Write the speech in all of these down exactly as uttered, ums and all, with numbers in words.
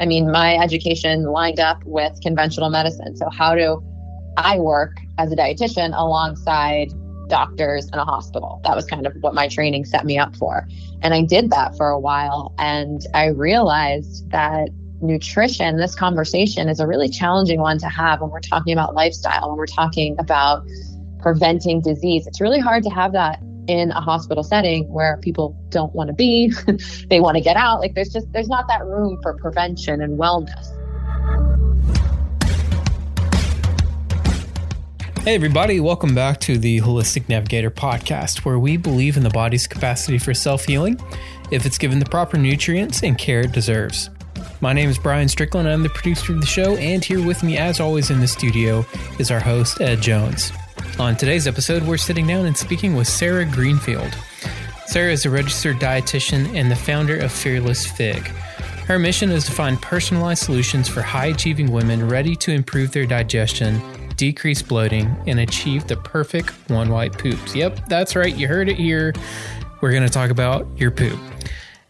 I mean, my education lined up with conventional medicine. So how do I work as a dietitian alongside doctors in a hospital? That was kind of what my training set me up for. And I did that for a while. And I realized that nutrition, this conversation is a really challenging one to have when we're talking about lifestyle, when we're talking about preventing disease. It's really hard to have that in a hospital setting where people don't want to be, they want to get out. Like there's just, there's not that room for prevention and wellness. Hey everybody, welcome back to the Holistic Navigator podcast, where we believe in the body's capacity for self-healing if it's given the proper nutrients and care it deserves. My name is Brian Strickland, I'm the producer of the show, and here with me as always in the studio is our host, Ed Jones. On today's episode, we're sitting down and speaking with Sarah Greenfield. Sarah is a registered dietitian and the founder of Fearless Fig. Her mission is to find personalized solutions for high-achieving women ready to improve their digestion, decrease bloating, and achieve the perfect one white poops. Yep, that's right. You heard it here. We're going to talk about your poop.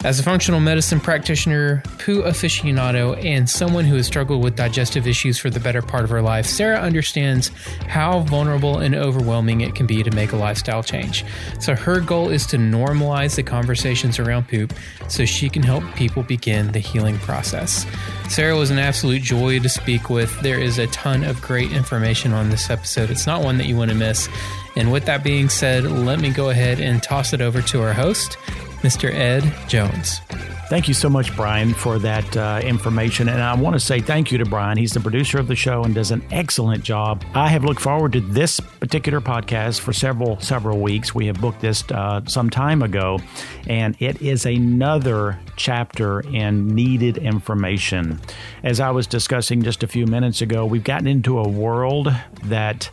As a functional medicine practitioner, poo aficionado, and someone who has struggled with digestive issues for the better part of her life, Sarah understands how vulnerable and overwhelming it can be to make a lifestyle change. So her goal is to normalize the conversations around poop so she can help people begin the healing process. Sarah was an absolute joy to speak with. There is a ton of great information on this episode. It's not one that you want to miss. And with that being said, let me go ahead and toss it over to our host, Mister Ed Jones. Thank you so much, Brian, for that uh, information. And I want to say thank you to Brian. He's the producer of the show and does an excellent job. I have looked forward to this particular podcast for several, several weeks. We have booked this uh, some time ago, and it is another chapter in needed information. As I was discussing just a few minutes ago, we've gotten into a world that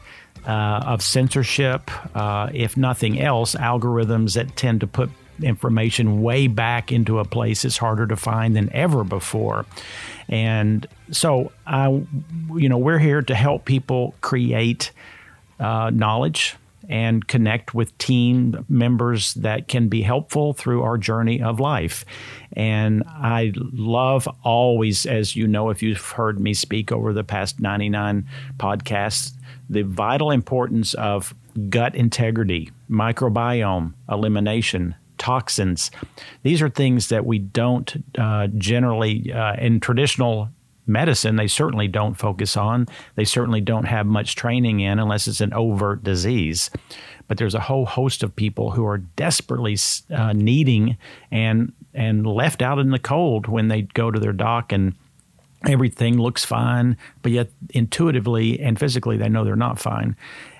uh, of censorship, uh, if nothing else, algorithms that tend to put information way back into a place it's harder to find than ever before. And so, I, you know, we're here to help people create uh, knowledge and connect with team members that can be helpful through our journey of life. And I love always, as you know, if you've heard me speak over the past ninety-nine podcasts, the vital importance of gut integrity, microbiome, elimination, toxins. These are things that we don't uh, generally, uh, in traditional medicine, they certainly don't focus on. They certainly don't have much training in unless it's an overt disease. But there's a whole host of people who are desperately uh, needing and and left out in the cold when they go to their doc and everything looks fine, but yet intuitively and physically they know they're not fine.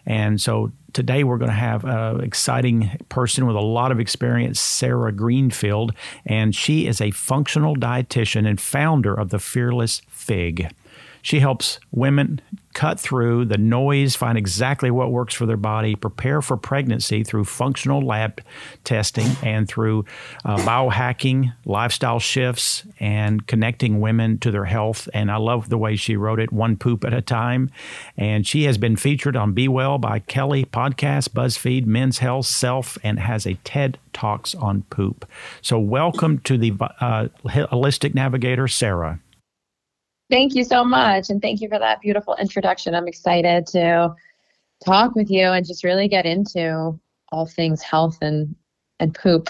And so today we're going to have an exciting person with a lot of experience, Sarah Greenfield, and she is a functional dietitian and founder of the Fearless Fig. She helps women cut through the noise, find exactly what works for their body, prepare for pregnancy through functional lab testing and through uh, biohacking, lifestyle shifts, and connecting women to their health. And I love the way she wrote it, one poop at a time. And she has been featured on Be Well by Kelly podcast, BuzzFeed, Men's Health, Self, and has a TED Talks on poop. So welcome to the uh, Holistic Navigator, Sarah. Thank you so much. And thank you for that beautiful introduction. I'm excited to talk with you and just really get into all things health and, and poop.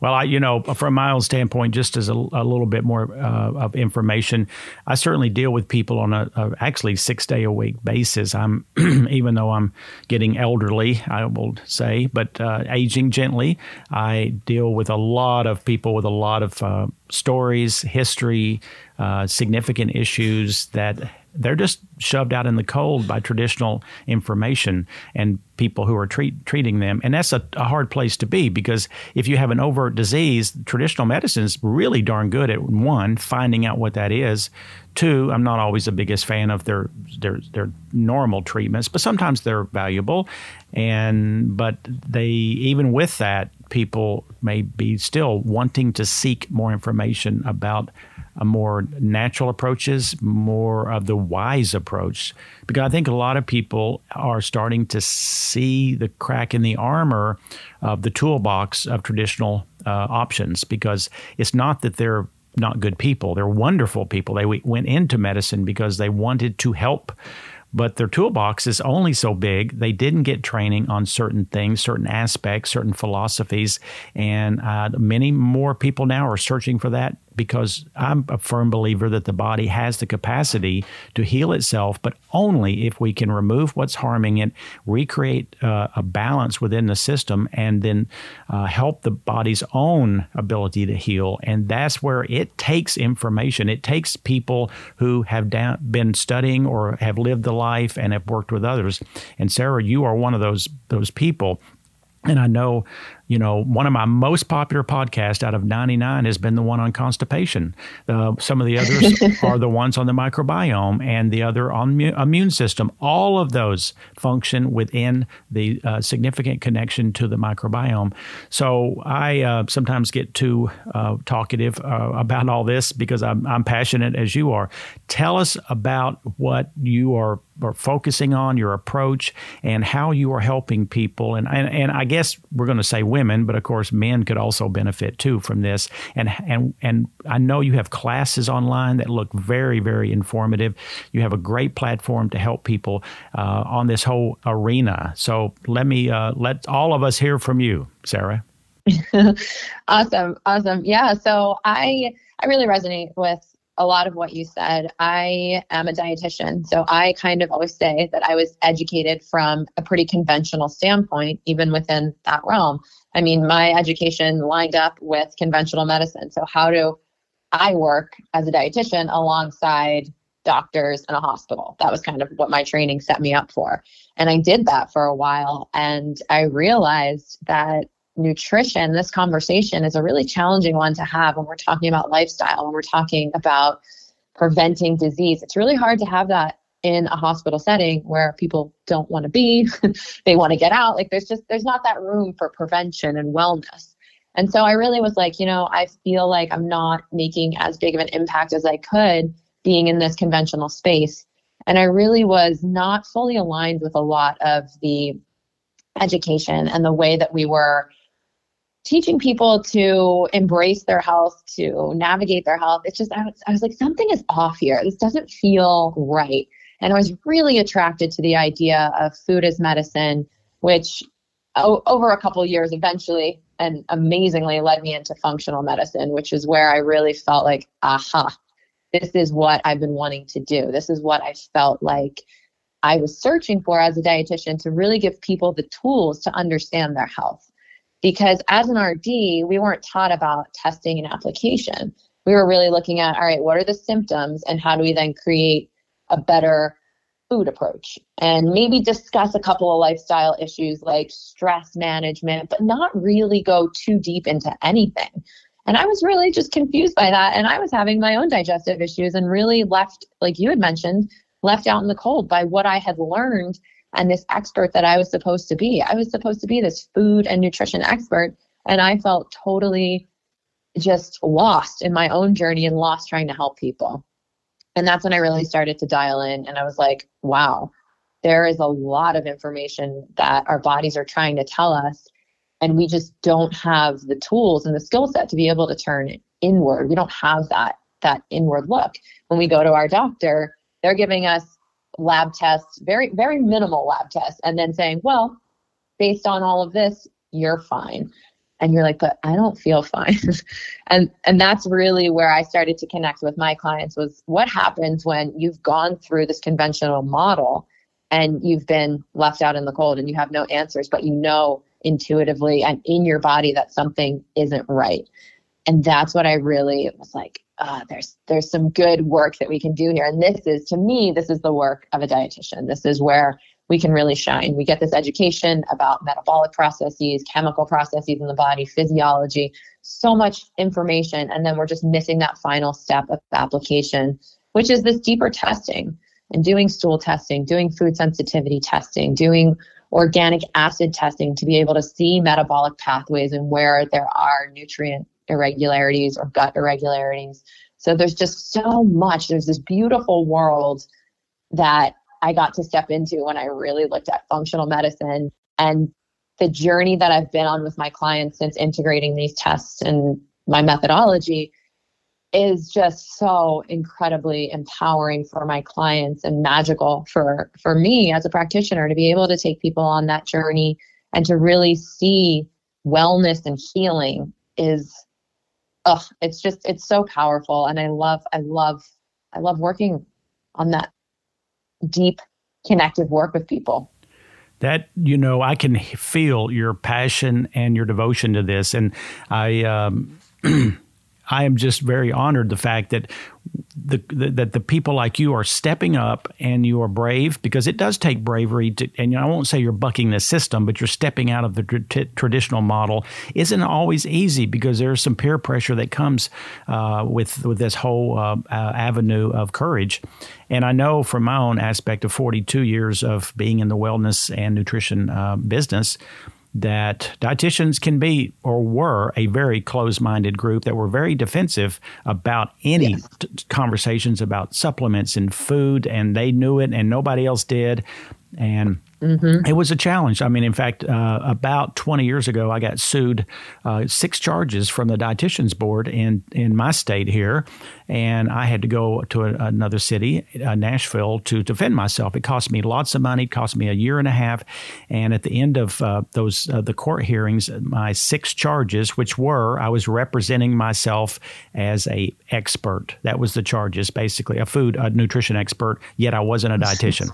Well, I, you know, from my own standpoint, just as a, a little bit more uh, of information, I certainly deal with people on a, a actually six day a week basis. I'm even though I'm getting elderly, I will say, but uh, aging gently, I deal with a lot of people with a lot of uh, stories, history, uh, significant issues that they're just shoved out in the cold by traditional information and people who are treat, treating them. And that's a, a hard place to be, because if you have an overt disease, traditional medicine's really darn good at, one, finding out what that is. Two, I'm not always the biggest fan of their their their normal treatments, but sometimes they're valuable. And but they, even with that, people may be still wanting to seek more information about more natural approaches, more of the wise approach. Because I think a lot of people are starting to see the crack in the armor of the toolbox of traditional uh, options, because it's not that they're not good people. They're wonderful people. They went into medicine because they wanted to help, but their toolbox is only so big. They didn't get training on certain things, certain aspects, certain philosophies. And uh, many more people now are searching for that, because I'm a firm believer that the body has the capacity to heal itself, but only if we can remove what's harming it, recreate uh, a balance within the system, and then uh, help the body's own ability to heal. And that's where it takes information. It takes people who have down, been studying or have lived the life and have worked with others. And Sarah, you are one of those those people. And I know, you know, one of my most popular podcasts out of ninety-nine has been the one on constipation. Uh, some of the others are the ones on the microbiome, and the other on mu- immune system. All of those function within the uh, significant connection to the microbiome. So I uh, sometimes get too uh, talkative uh, about all this because I'm, I'm passionate as you are. Tell us about what you are, are focusing on, your approach, and how you are helping people. And, and, and I guess we're going to say women, but of course, men could also benefit too from this. And and and I know you have classes online that look very, very informative. You have a great platform to help people uh, on this whole arena. So let me uh, let all of us hear from you, Sarah. Awesome, awesome, yeah. So I I really resonate with a lot of what you said. I am a dietitian, so I kind of always say that I was educated from a pretty conventional standpoint, even within that realm. I mean, my education lined up with conventional medicine. So how do I work as a dietitian alongside doctors in a hospital? That was kind of what my training set me up for. And I did that for a while. And I realized that nutrition, this conversation is a really challenging one to have when we're talking about lifestyle, when we're talking about preventing disease. It's really hard to have that in a hospital setting where people don't want to be, they want to get out. Like there's just, there's not that room for prevention and wellness. And so I really was like, you know, I feel like I'm not making as big of an impact as I could being in this conventional space. And I really was not fully aligned with a lot of the education and the way that we were teaching people to embrace their health, to navigate their health. It's just, I was, I was like, something is off here. This doesn't feel right. And I was really attracted to the idea of food as medicine, which o- over a couple of years eventually and amazingly led me into functional medicine, which is where I really felt like, aha, this is what I've been wanting to do. This is what I felt like I was searching for as a dietitian, to really give people the tools to understand their health. Because as an R D, we weren't taught about testing and application. We were really looking at, all right, what are the symptoms and how do we then create a better food approach? And maybe discuss a couple of lifestyle issues like stress management, but not really go too deep into anything. And I was really just confused by that. And I was having my own digestive issues and really left, like you had mentioned, left out in the cold by what I had learned and this expert that I was supposed to be. I was supposed to be this food and nutrition expert, and I felt totally just lost in my own journey and lost trying to help people. And that's when I really started to dial in, and I was like, wow, there is a lot of information that our bodies are trying to tell us, and we just don't have the tools and the skill set to be able to turn inward. We don't have that that inward look. When we go to our doctor, they're giving us lab tests, very, very minimal lab tests, and then saying, well, based on all of this, you're fine. And you're like, but I don't feel fine. and and that's really where I started to connect with my clients, was what happens when you've gone through this conventional model and you've been left out in the cold and you have no answers, but you know intuitively and in your body that something isn't right. And that's what I really was like, Uh, there's there's some good work that we can do here. And this is, to me, this is the work of a dietitian. This is where we can really shine. We get this education about metabolic processes, chemical processes in the body, physiology, so much information. And then we're just missing that final step of application, which is this deeper testing and doing stool testing, doing food sensitivity testing, doing organic acid testing to be able to see metabolic pathways and where there are nutrient irregularities or gut irregularities. So there's just so much. There's this beautiful world that I got to step into when I really looked at functional medicine, and the journey that I've been on with my clients since integrating these tests and my methodology is just so incredibly empowering for my clients and magical for, for me as a practitioner to be able to take people on that journey and to really see wellness and healing is, ugh, it's just, it's so powerful. And I love, I love, I love working on that deep connective work with people. That, you know, I can feel your passion and your devotion to this. And I, um, I am just very honored the fact that the, the that the people like you are stepping up and you are brave, because it does take bravery to, and I won't say you're bucking the system, but you're stepping out of the tra- traditional model. Isn't always easy because there's some peer pressure that comes uh, with with this whole uh, uh, avenue of courage. And I know from my own aspect of forty-two years of being in the wellness and nutrition uh, business, that dietitians can be or were a very closed-minded group that were very defensive about any yes. t- conversations about supplements and food, and they knew it and nobody else did. And mm-hmm. it was a challenge. I mean, in fact, uh, about twenty years ago, I got sued uh, six charges from the dietitians board in, in my state here. And I had to go to a, another city, uh, Nashville, to defend myself. It cost me lots of money. It cost me a year and a half. And at the end of uh, those uh, the court hearings, my six charges, which were I was representing myself as a expert. That was the charges, basically, a food, a nutrition expert, yet I wasn't a dietitian.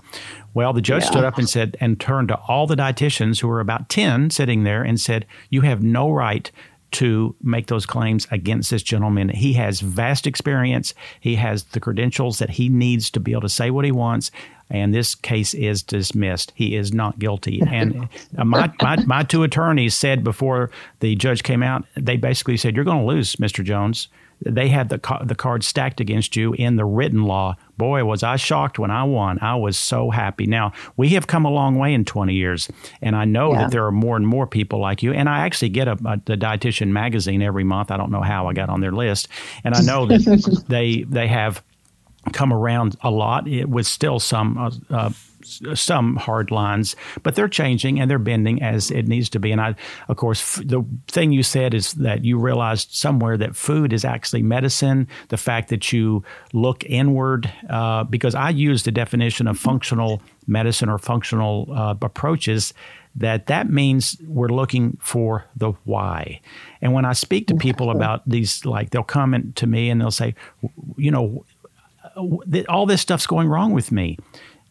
Well, the judge yeah. stood up and said, and turned to all the dietitians who were about ten sitting there and said, you have no right to make those claims against this gentleman. He has vast experience. He has the credentials that he needs to be able to say what he wants. And this case is dismissed. He is not guilty. And my, my, my two attorneys said before the judge came out, they basically said, you're going to lose, Mister Jones. They had the ca- the card stacked against you in the written law. Boy, was I shocked when I won. I was so happy. Now, we have come a long way in twenty years, and I know yeah. that there are more and more people like you. And I actually get a, a, the Dietitian magazine every month. I don't know how I got on their list. And I know that they they have come around a lot with still some uh, uh, some hard lines, but they're changing and they're bending as it needs to be. And I, of course, f- the thing you said is that you realized somewhere that food is actually medicine. The fact that you look inward, uh, because I use the definition of functional medicine or functional uh, approaches, that that means we're looking for the why. And when I speak to people about these, like they'll come to me and they'll say, you know, all this stuff's going wrong with me.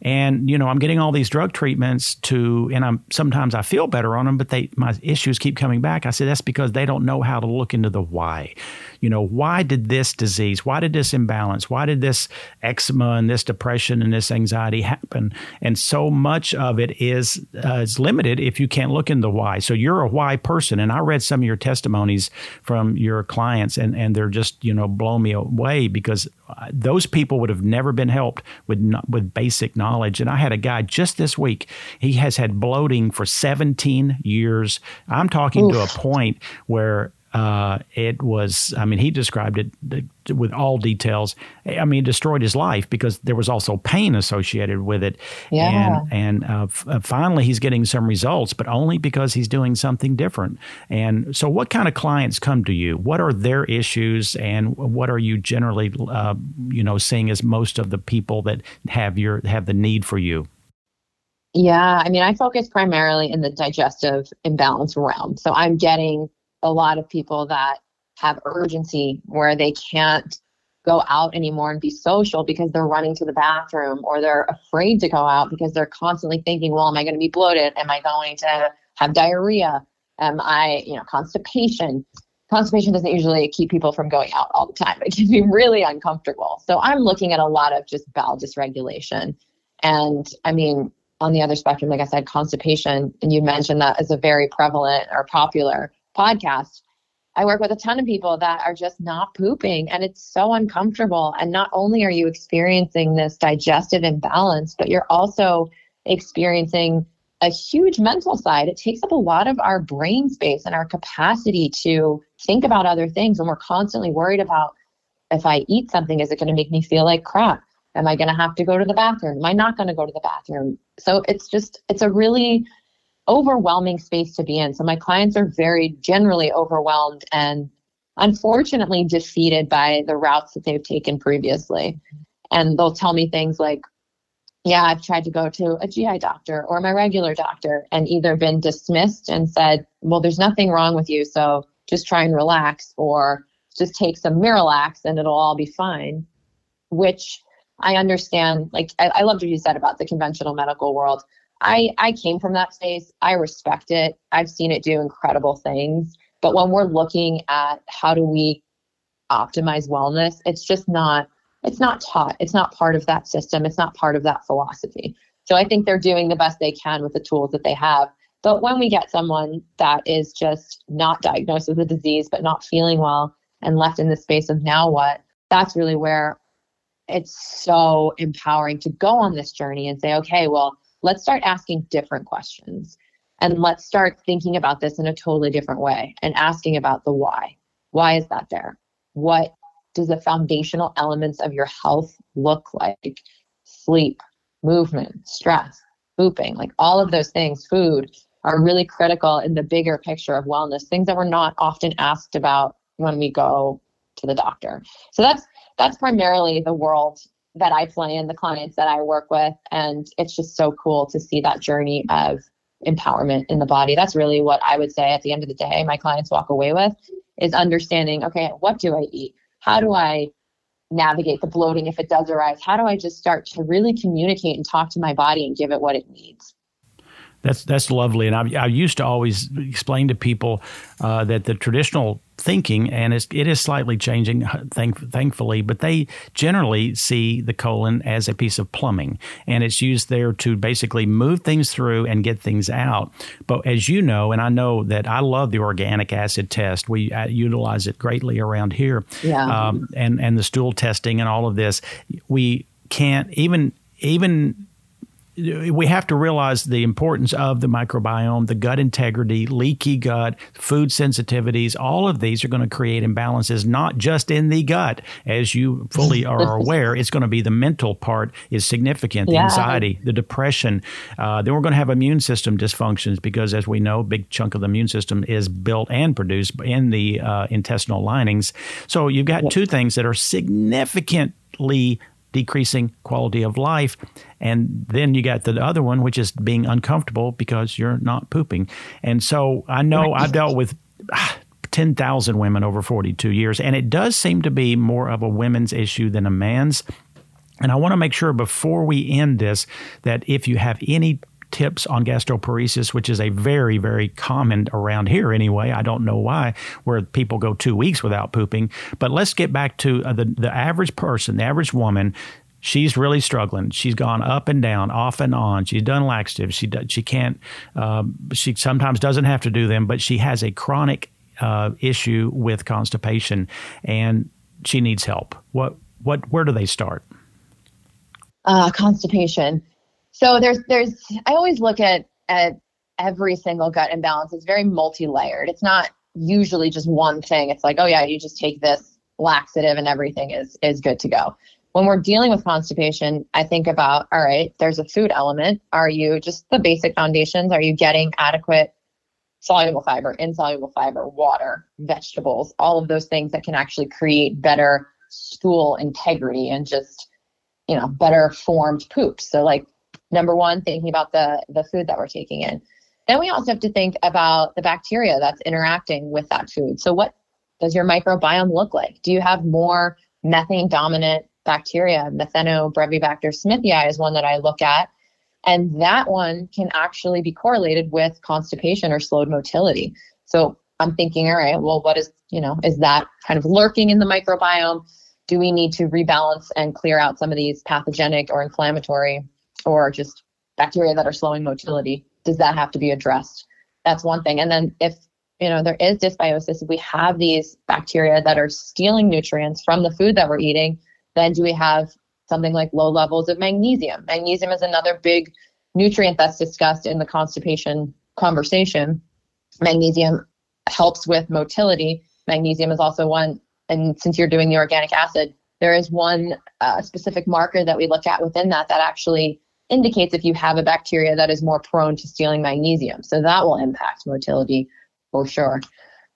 And, you know, I'm getting all these drug treatments to, and I'm sometimes I feel better on them, but they, my issues keep coming back. I say that's because they don't know how to look into the why. You know, why did this disease, why did this imbalance, why did this eczema and this depression and this anxiety happen? And so much of it is, uh, is limited if you can't look into the why. So you're a why person. And I read some of your testimonies from your clients, and, and they're just, you know, blown me away, because those people would have never been helped with not, with basic knowledge. And I had a guy just this week. He has had bloating for seventeen years. I'm talking Oof. to a point where uh, it was, I mean, he described it with all details. I mean, it destroyed his life because there was also pain associated with it. Yeah. And, and uh, f- finally, he's getting some results, but only because he's doing something different. And so what kind of clients come to you? What are their issues? And what are you generally, uh, you know, seeing as most of the people that have your have the need for you? Yeah. I mean, I focus primarily in the digestive imbalance realm. So I'm getting a lot of people that have urgency where they can't go out anymore and be social because they're running to the bathroom, or they're afraid to go out because they're constantly thinking, well, am I going to be bloated? Am I going to have diarrhea? Am I, you know, constipation? Constipation doesn't usually keep people from going out all the time. It can be really uncomfortable. So I'm looking at a lot of just bowel dysregulation. And I mean, on the other spectrum, like I said, constipation, and you mentioned that as a very prevalent or popular podcast. I work with a ton of people that are just not pooping, and it's so uncomfortable. And not only are you experiencing this digestive imbalance, but you're also experiencing a huge mental side. It takes up a lot of our brain space and our capacity to think about other things. And we're constantly worried about, if I eat something, is it going to make me feel like crap? Am I going to have to go to the bathroom? Am I not going to go to the bathroom? So it's just, it's a really overwhelming space to be in. So my clients are very generally overwhelmed and unfortunately defeated by the routes that they've taken previously. And they'll tell me things like, yeah, I've tried to go to a G I doctor or my regular doctor and either been dismissed and said, well, there's nothing wrong with you, so just try and relax, or just take some Miralax and it'll all be fine, which I understand. Like, I, I loved what you said about the conventional medical world. I, I came from that space. I respect it. I've seen it do incredible things. But when we're looking at how do we optimize wellness, it's just not, it's not taught. It's not part of that system. It's not part of that philosophy. So I think they're doing the best they can with the tools that they have. But when we get someone that is just not diagnosed with a disease, but not feeling well and left in the space of now what, that's really where it's so empowering to go on this journey and say, okay, well, let's start asking different questions, and let's start thinking about this in a totally different way and asking about the why. Why is that there? What does the foundational elements of your health look like? Sleep, movement, stress, pooping, like all of those things, food, are really critical in the bigger picture of wellness, things that we're not often asked about when we go to the doctor. So that's that's primarily the world that I play in, the clients that I work with, and it's just so cool to see that journey of empowerment in the body. That's really what I would say at the end of the day my clients walk away with, is understanding, okay, what do I eat? How do I navigate the bloating if it does arise? How do I just start to really communicate and talk to my body and give it what it needs? That's that's lovely. And I, I used to always explain to people uh, that the traditional thinking, and it's, it is slightly changing, thank, thankfully, but they generally see the colon as a piece of plumbing. And it's used there to basically move things through and get things out. But as you know, and I know that I love the organic acid test. We utilize it greatly around here. Yeah. Um, and, and the stool testing and all of this. We can't even even... We have to realize the importance of the microbiome, the gut integrity, leaky gut, food sensitivities. All of these are going to create imbalances, not just in the gut. As you fully are aware, it's going to be the mental part is significant, the yeah. anxiety, the depression. Uh, then we're going to have immune system dysfunctions because, as we know, a big chunk of the immune system is built and produced in the uh, intestinal linings. So you've got two things that are significantly decreasing quality of life. And then you got the other one, which is being uncomfortable because you're not pooping. And so I know I've dealt with ah, ten thousand women over forty-two years, and it does seem to be more of a women's issue than a man's. And I want to make sure before we end this, that if you have any tips on gastroparesis, which is a very, very common around here anyway. I don't know why, where people go two weeks without pooping. But let's get back to the, the average person, the average woman. She's really struggling. She's gone up and down, off and on. She's done laxatives. She, does, she can't, um, she sometimes doesn't have to do them, but she has a chronic uh, issue with constipation and she needs help. What, what, where do they start? Uh, constipation. So there's, there's, I always look at, at every single gut imbalance. It's very multi-layered. It's not usually just one thing. It's like, oh yeah, you just take this laxative and everything is, is good to go. When we're dealing with constipation, I think about, all right, there's a food element. Are you just the basic foundations? Are you getting adequate soluble fiber, insoluble fiber, water, vegetables, all of those things that can actually create better stool integrity and just, you know, better formed poops. So like, number one, thinking about the, the food that we're taking in. Then we also have to think about the bacteria that's interacting with that food. So what does your microbiome look like? Do you have more methane-dominant bacteria? Methanobrevibacter smithii is one that I look at, and that one can actually be correlated with constipation or slowed motility. So I'm thinking, all right, well, what is, you know, is that kind of lurking in the microbiome? Do we need to rebalance and clear out some of these pathogenic or inflammatory or just bacteria that are slowing motility? Does that have to be addressed? That's one thing. And then if, you know, there is dysbiosis, if we have these bacteria that are stealing nutrients from the food that we're eating, then do we have something like low levels of magnesium? Magnesium is another big nutrient that's discussed in the constipation conversation. Magnesium helps with motility. Magnesium is also one, and since you're doing the organic acid, there is one uh, specific marker that we look at within that that actually indicates if you have a bacteria that is more prone to stealing magnesium. So that will impact motility for sure.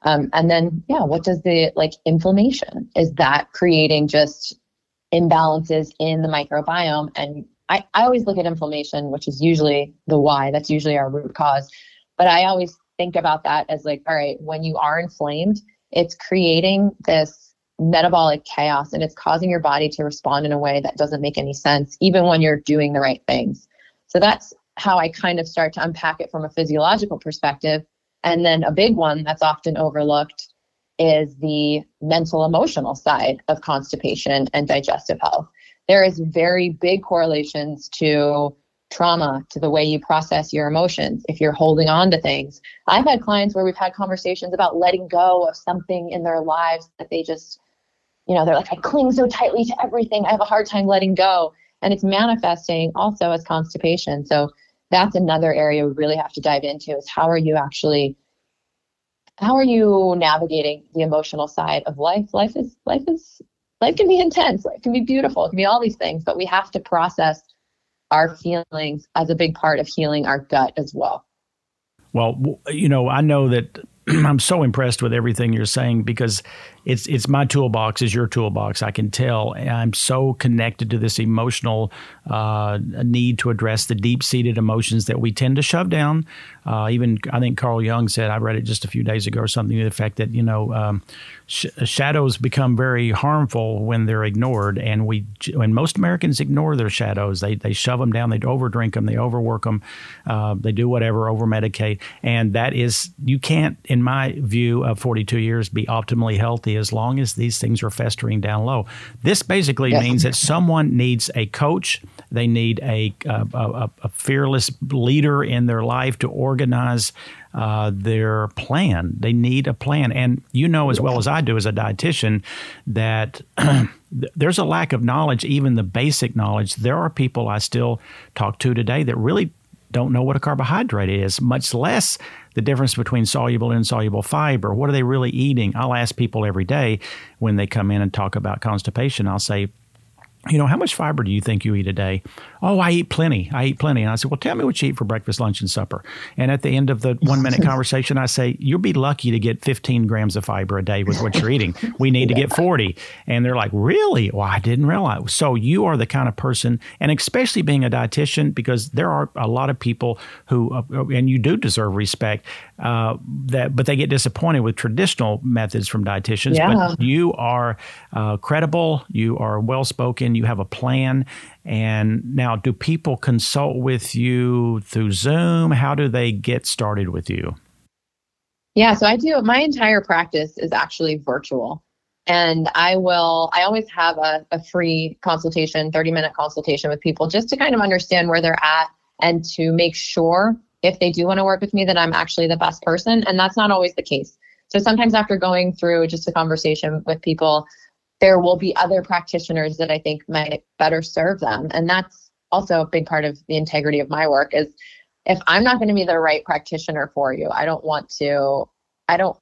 Um, and then, yeah, what does the like inflammation? Is that creating just imbalances in the microbiome? And I, I always look at inflammation, which is usually the why. That's usually our root cause. But I always think about that as like, all right, when you are inflamed, it's creating this metabolic chaos and it's causing your body to respond in a way that doesn't make any sense, even when you're doing the right things. So that's how I kind of start to unpack it from a physiological perspective. And then a big one that's often overlooked is the mental emotional side of constipation and digestive health. There is very big correlations to trauma, to the way you process your emotions, if you're holding on to things. I've had clients where we've had conversations about letting go of something in their lives that they just, you know, they're like, I cling so tightly to everything. I have a hard time letting go. And it's manifesting also as constipation. So that's another area we really have to dive into is how are you actually, how are you navigating the emotional side of life? Life is, life is, life can be intense. Life can be beautiful. It can be all these things, but we have to process our feelings as a big part of healing our gut as well. Well, you know, I know that I'm so impressed with everything you're saying because it's it's my toolbox is your toolbox. I can tell. And I'm so connected to this emotional uh, need to address the deep-seated emotions that we tend to shove down. Uh, even I think Carl Jung said, I read it just a few days ago or something, to the fact that, you know, um, sh- shadows become very harmful when they're ignored. And we when most Americans ignore their shadows, they they shove them down, they overdrink them, they overwork them, uh, they do whatever, over-medicate. And that is, you can't, in my view of forty-two years, be optimally healthy as long as these things are festering down low. This basically yeah. means that someone needs a coach. They need a, a, a, a fearless leader in their life to organize uh, their plan. They need a plan. And you know as well as I do as a dietitian that there's a lack of knowledge, even the basic knowledge. There are people I still talk to today that really don't know what a carbohydrate is, much less the difference between soluble and insoluble fiber. What are they really eating? I'll ask people every day when they come in and talk about constipation. I'll say, you know, how much fiber do you think you eat a day? Oh, I eat plenty. I eat plenty. And I said, well, tell me what you eat for breakfast, lunch, and supper. And at the end of the one minute conversation, I say, you'll be lucky to get fifteen grams of fiber a day with what you're eating. We need yeah. to get forty. And they're like, really? Well, I didn't realize. So you are the kind of person, and especially being a dietitian, because there are a lot of people who, uh, and you do deserve respect, uh, that, but they get disappointed with traditional methods from dietitians. Yeah. But you are uh, credible. You are well-spoken. You have a plan. And now, do people consult with you through Zoom? How do they get started with you? Yeah, so I do. My entire practice is actually virtual. And I will, I always have a, a free consultation, thirty minute consultation with people just to kind of understand where they're at and to make sure if they do want to work with me that I'm actually the best person. And that's not always the case. So sometimes after going through just a conversation with people, there will be other practitioners that I think might better serve them. And that's also a big part of the integrity of my work is if I'm not going to be the right practitioner for you, I don't want to, I don't,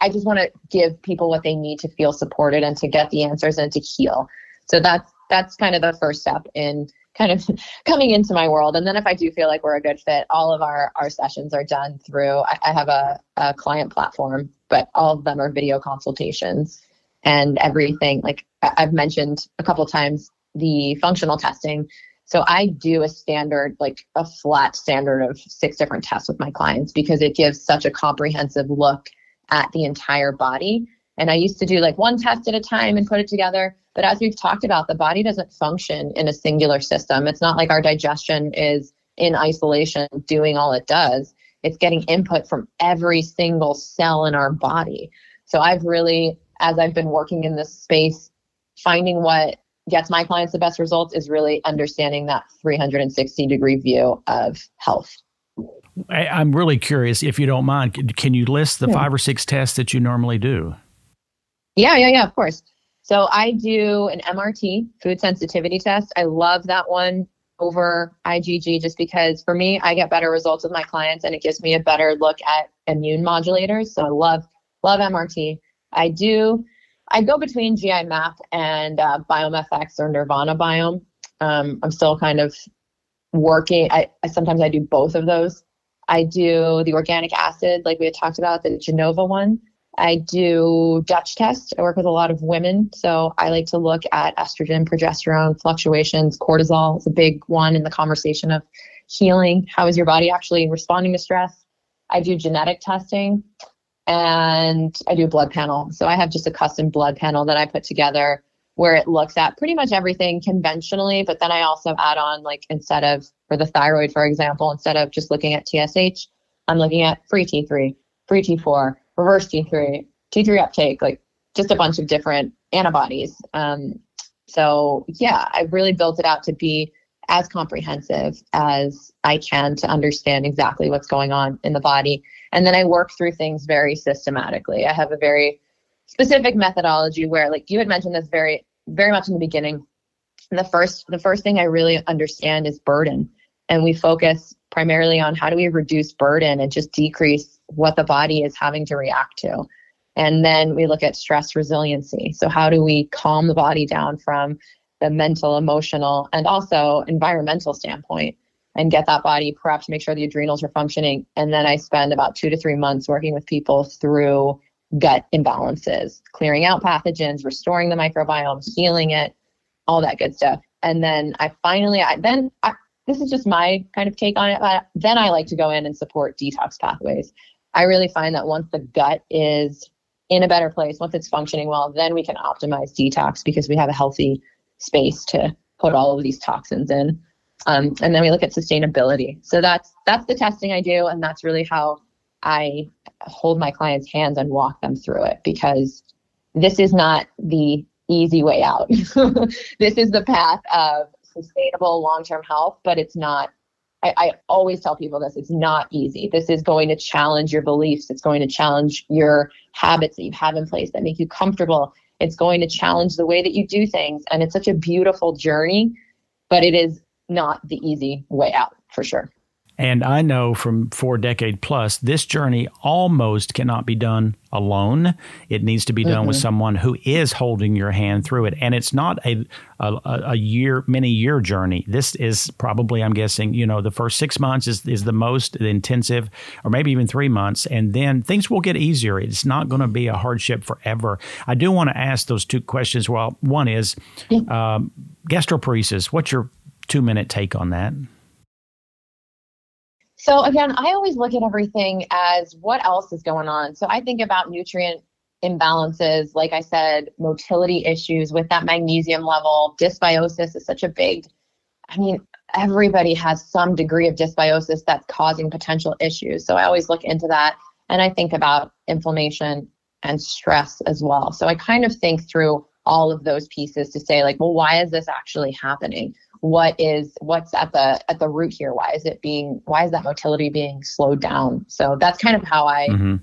I just want to give people what they need to feel supported and to get the answers and to heal. So that's, that's kind of the first step in kind of coming into my world. And then if I do feel like we're a good fit, all of our, our sessions are done through, I, I have a, a client platform, but all of them are video consultations. And everything, like I've mentioned a couple of times, the functional testing. So I do a standard, like a flat standard of six different tests with my clients because it gives such a comprehensive look at the entire body. And I used to do like one test at a time and put it together. But as we've talked about, the body doesn't function in a singular system. It's not like our digestion is in isolation doing all it does. It's getting input from every single cell in our body. So I've really... as I've been working in this space, finding what gets my clients the best results is really understanding that three sixty degree view of health. I, I'm really curious, if you don't mind, can you list the yeah. five or six tests that you normally do? Yeah, yeah, yeah, of course. So I do an M R T, food sensitivity test. I love that one over I G G just because for me, I get better results with my clients and it gives me a better look at immune modulators. So I love, love M R T. I do, I go between G I map and uh, BiomeFX or Nirvana Biome. Um, I'm still kind of working. I, I sometimes I do both of those. I do the organic acid, like we had talked about, the Genova one. I do Dutch tests. I work with a lot of women, so I like to look at estrogen, progesterone fluctuations. Cortisol is a big one in the conversation of healing. How is your body actually responding to stress? I do genetic testing, and I do a blood panel. So I have just a custom blood panel that I put together where it looks at pretty much everything conventionally, but then I also add on, like, instead of, for the thyroid, for example, instead of just looking at T S H, I'm looking at free T three, free T four, reverse T three, T three uptake, like just a bunch of different antibodies. Um, so yeah, I really built it out to be as comprehensive as I can to understand exactly what's going on in the body. And then I work through things very systematically. I have a very specific methodology where, like you had mentioned this very, very much in the beginning, and the first, the first thing I really understand is burden. And we focus primarily on how do we reduce burden and just decrease what the body is having to react to. And then we look at stress resiliency. So how do we calm the body down from the mental, emotional, and also environmental standpoint and get that body prepped, make sure the adrenals are functioning. And then I spend about two to three months working with people through gut imbalances, clearing out pathogens, restoring the microbiome, healing it, all that good stuff. And then I finally, I then I, this is just my kind of take on it, but then I like to go in and support detox pathways. I really find that once the gut is in a better place, once it's functioning well, then we can optimize detox because we have a healthy space to put all of these toxins in. Um, and then we look at sustainability. So that's that's the testing I do, and that's really how I hold my clients' hands and walk them through it, because this is not the easy way out. This is the path of sustainable long-term health, but it's not, I, I always tell people this, it's not easy. This is going to challenge your beliefs. It's going to challenge your habits that you have in place that make you comfortable. It's going to challenge the way that you do things. And it's such a beautiful journey, but it is not the easy way out for sure. And I know from four decade plus, this journey almost cannot be done alone. It needs to be done mm-hmm. with someone who is holding your hand through it. And it's not a, a, a year, many year journey. This is probably, I'm guessing, you know, the first six months is, is the most intensive, or maybe even three months. And then things will get easier. It's not going to be a hardship forever. I do want to ask those two questions. Well, one is um, gastroparesis. What's your two minute take on that? So again, I always look at everything as what else is going on. So I think about nutrient imbalances, like I said, motility issues with that magnesium level. Dysbiosis is such a big, I mean, everybody has some degree of dysbiosis that's causing potential issues. So I always look into that. And I think about inflammation and stress as well. So I kind of think through all of those pieces to say, like, well, why is this actually happening? What is, what's at the, at the root here? Why is it being, why is that motility being slowed down? So that's kind of how I mm-hmm.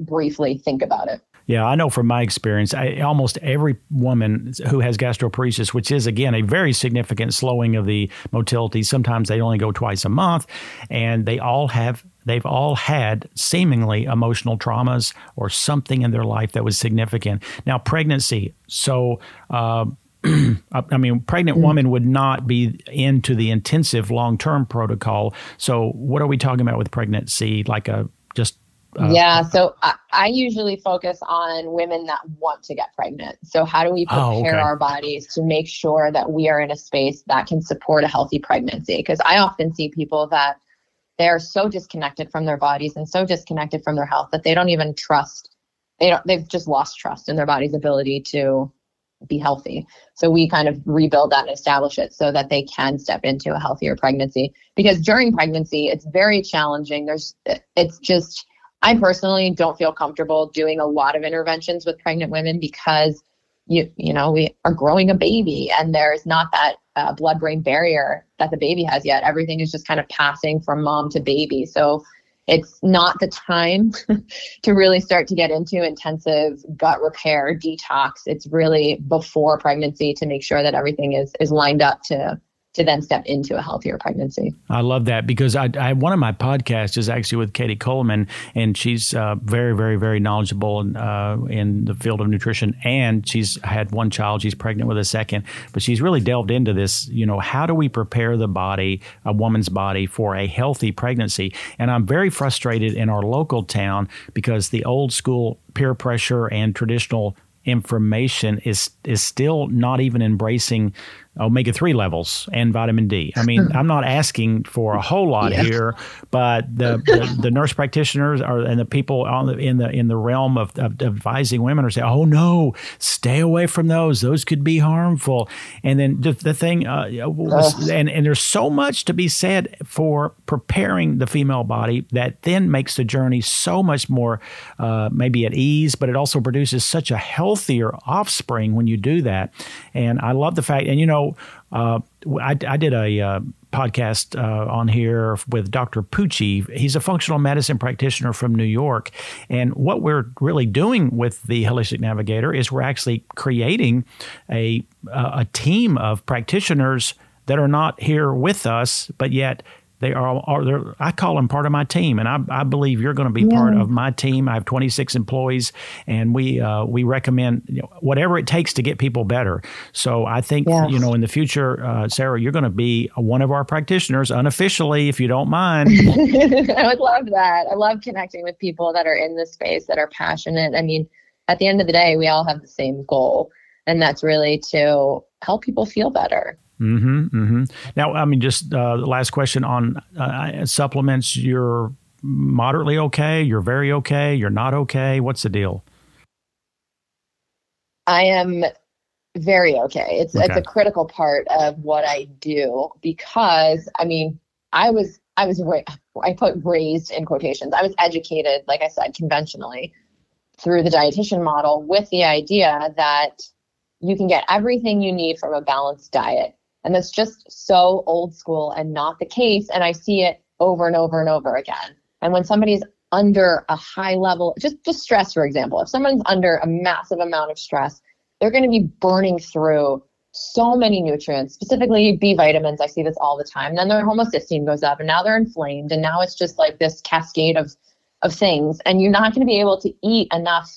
briefly think about it. Yeah, I know from my experience, I, almost every woman who has gastroparesis, which is, again, a very significant slowing of the motility. Sometimes they only go twice a month, and they all have, they've all had seemingly emotional traumas or something in their life that was significant. Now, pregnancy. So, uh, I mean, pregnant woman would not be into the intensive long-term protocol. So what are we talking about with pregnancy? Like a just. Uh, yeah. So I, I usually focus on women that want to get pregnant. So how do we prepare oh, okay. our bodies to make sure that we are in a space that can support a healthy pregnancy? Because I often see people that they're so disconnected from their bodies and so disconnected from their health that they don't even trust. They don't, they've just lost trust in their body's ability to be healthy. So we kind of rebuild that and establish it so that they can step into a healthier pregnancy, because during pregnancy, it's very challenging. There's, it's just, I personally don't feel comfortable doing a lot of interventions with pregnant women because you, you know, we are growing a baby and there's not that uh, blood brain barrier that the baby has yet. Everything is just kind of passing from mom to baby. So it's not the time to really start to get into intensive gut repair, detox. It's really before pregnancy to make sure that everything is is lined up to to then step into a healthier pregnancy. I love that, because I, I one of my podcasts is actually with Katie Coleman, and she's uh, very, very, very knowledgeable in, uh, in the field of nutrition. And she's had one child, she's pregnant with a second, but she's really delved into this, you know, how do we prepare the body, a woman's body, for a healthy pregnancy? And I'm very frustrated in our local town because the old school peer pressure and traditional information is is still not even embracing omega three levels and vitamin D. I mean, I'm not asking for a whole lot yeah. here, but the, the the nurse practitioners are and the people on the, in the in the realm of, of advising women are saying, "Oh no, stay away from those. Those could be harmful." And then the, the thing, uh, was, and and there's so much to be said for preparing the female body that then makes the journey so much more uh, maybe at ease, but it also produces such a healthier offspring when you do that. And I love the fact, and you know. Uh, I, I did a uh, podcast uh, on here with Doctor Pucci. He's a functional medicine practitioner from New York. And what we're really doing with the Holistic Navigator is we're actually creating a, a team of practitioners that are not here with us, but yet they are, are I call them part of my team, and I, I believe you're going to be yeah. part of my team. I have twenty-six employees, and we uh, we recommend, you know, whatever it takes to get people better. So I think yes. you know in the future, uh, Sarah, you're going to be one of our practitioners unofficially, if you don't mind. I would love that. I love connecting with people that are in this space that are passionate. I mean, at the end of the day, we all have the same goal, and that's really to help people feel better. Mm-hmm, mm-hmm. Now, I mean, just uh, the last question on uh, supplements. You're moderately okay. You're very okay. You're not okay. What's the deal? I am very okay. It's okay. It's a critical part of what I do, because I mean, I was I was ra- I put raised in quotations. I was educated, like I said, conventionally through the dietitian model, with the idea that you can get everything you need from a balanced diet. And that's just so old school and not the case. And I see it over and over and over again. And when somebody's under a high level, just, just stress, for example, if someone's under a massive amount of stress, they're going to be burning through so many nutrients, specifically B vitamins. I see this all the time. And then their homocysteine goes up, and now they're inflamed. And now it's just like this cascade of, of things. And you're not going to be able to eat enough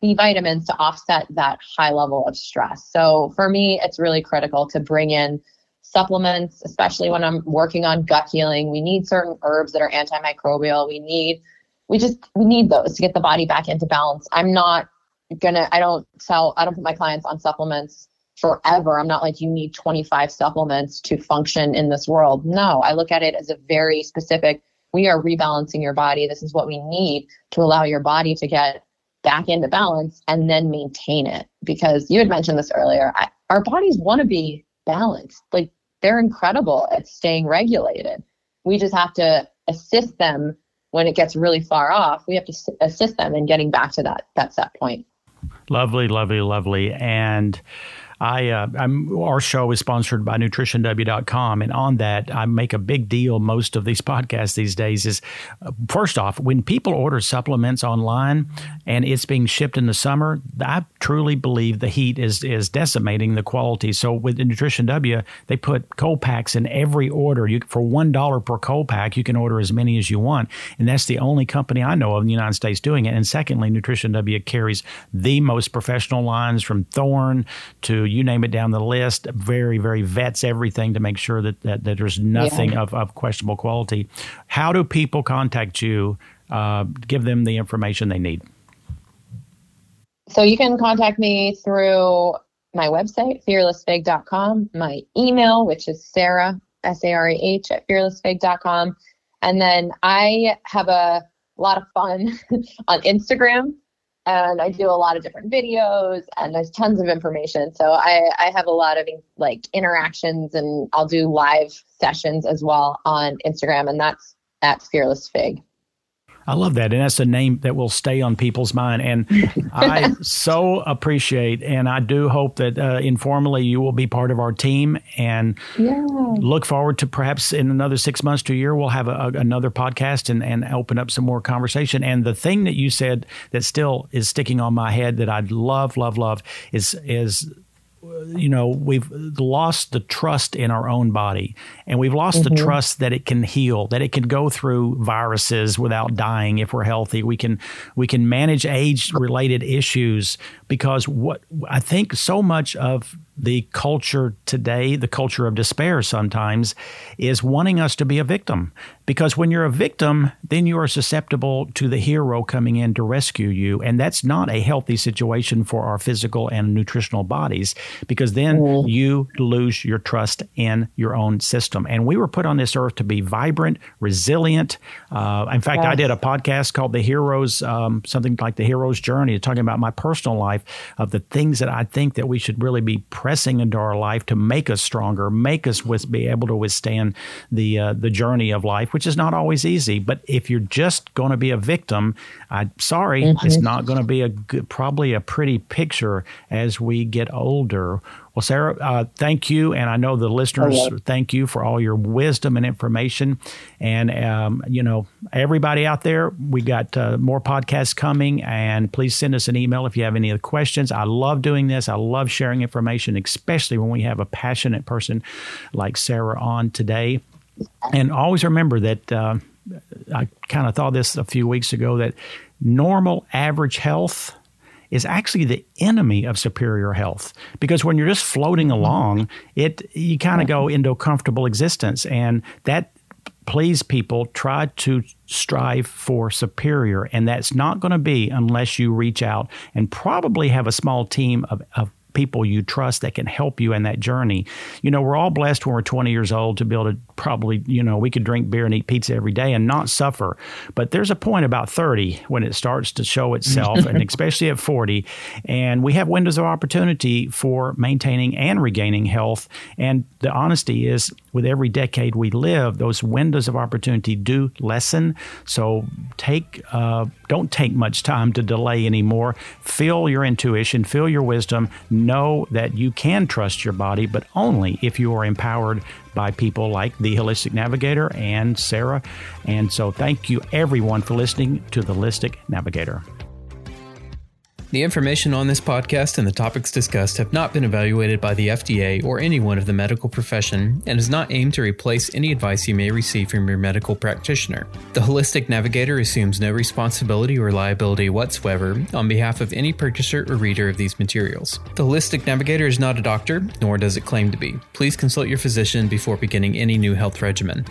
B vitamins to offset that high level of stress. So for me, it's really critical to bring in supplements, especially when I'm working on gut healing. We need certain herbs that are antimicrobial. We need, we just, we need those to get the body back into balance. I'm not gonna, I don't sell, I don't put my clients on supplements forever. I'm not like, you need twenty-five supplements to function in this world. No, I look at it as a very specific, we are rebalancing your body. This is what we need to allow your body to get back into balance and then maintain it. Because you had mentioned this earlier, I, our bodies want to be balanced. Like, they're incredible at staying regulated. We just have to assist them when it gets really far off. We have to assist them in getting back to that, that set point. Lovely, lovely, lovely. And I, uh, I'm, our show is sponsored by Nutrition W dot com, and on that, I make a big deal. Most of these podcasts these days is, uh, first off, when people order supplements online and it's being shipped in the summer, I truly believe the heat is is decimating the quality. So with Nutrition W, they put cold packs in every order. You, for one dollar per cold pack, you can order as many as you want, and that's the only company I know of in the United States doing it. And secondly, Nutrition W carries the most professional lines, from Thorne to you name it down the list. Very, very vets everything to make sure that that, that there's nothing yeah. of, of questionable quality. How do people contact you? Uh, give them the information they need. So you can contact me through my website, fearless fig dot com, my email, which is Sarah, S A R A H, at fearless fig dot com. And then I have a lot of fun on Instagram. And I do a lot of different videos, and there's tons of information. So I, I have a lot of like interactions, and I'll do live sessions as well on Instagram, and that's at Fearless Fig. I love that. And that's a name that will stay on people's mind. And I so appreciate, and I do hope that uh, informally you will be part of our team, and yeah. look forward to perhaps in another six months to a year, we'll have a, a, another podcast and, and open up some more conversation. And the thing that you said that still is sticking on my head that I'd love, love, love is, is you know, we've lost the trust in our own body, and we've lost mm-hmm. the trust that it can heal, that it can go through viruses without dying. If we're healthy, we can, we can manage age related issues, because what I think so much of the culture today, the culture of despair sometimes, is wanting us to be a victim. Because when you're a victim, then you are susceptible to the hero coming in to rescue you. And that's not a healthy situation for our physical and nutritional bodies, because then mm. you lose your trust in your own system. And we were put on this earth to be vibrant, resilient. Uh, in fact, yeah. I did a podcast called The Heroes, um, something like The Hero's Journey, talking about my personal life of the things that I think that we should really be pressing into our life to make us stronger, make us with, be able to withstand the uh, the journey of life, which is not always easy. But if you're just going to be a victim, I'm sorry, mm-hmm. it's not going to be a good, probably a pretty picture as we get older. Well, Sarah, uh, thank you. And I know the listeners oh, yeah. thank you for all your wisdom and information. And, um, you know, everybody out there, we got uh, more podcasts coming. And please send us an email if you have any other questions. I love doing this. I love sharing information, especially when we have a passionate person like Sarah on today. And always remember that uh, I kind of thought this a few weeks ago, that normal average health is actually the enemy of superior health, because when you're just floating along, it you kind of go into a comfortable existence. And that, please, people, try to strive for superior. And that's not going to be unless you reach out and probably have a small team of, of people you trust that can help you in that journey. You know, we're all blessed when we're twenty years old to be able to probably, you know, we could drink beer and eat pizza every day and not suffer. But there's a point about thirty when it starts to show itself, and especially at forty. And we have windows of opportunity for maintaining and regaining health. And the honesty is, with every decade we live, those windows of opportunity do lessen. So take, uh, don't take much time to delay anymore. Feel your intuition, feel your wisdom. Know that you can trust your body, but only if you are empowered by people like the Holistic Navigator and Sarah. And so thank you, everyone, for listening to the Holistic Navigator. The information on this podcast and the topics discussed have not been evaluated by the F D A or anyone of the medical profession, and is not aimed to replace any advice you may receive from your medical practitioner. The Holistic Navigator assumes no responsibility or liability whatsoever on behalf of any purchaser or reader of these materials. The Holistic Navigator is not a doctor, nor does it claim to be. Please consult your physician before beginning any new health regimen.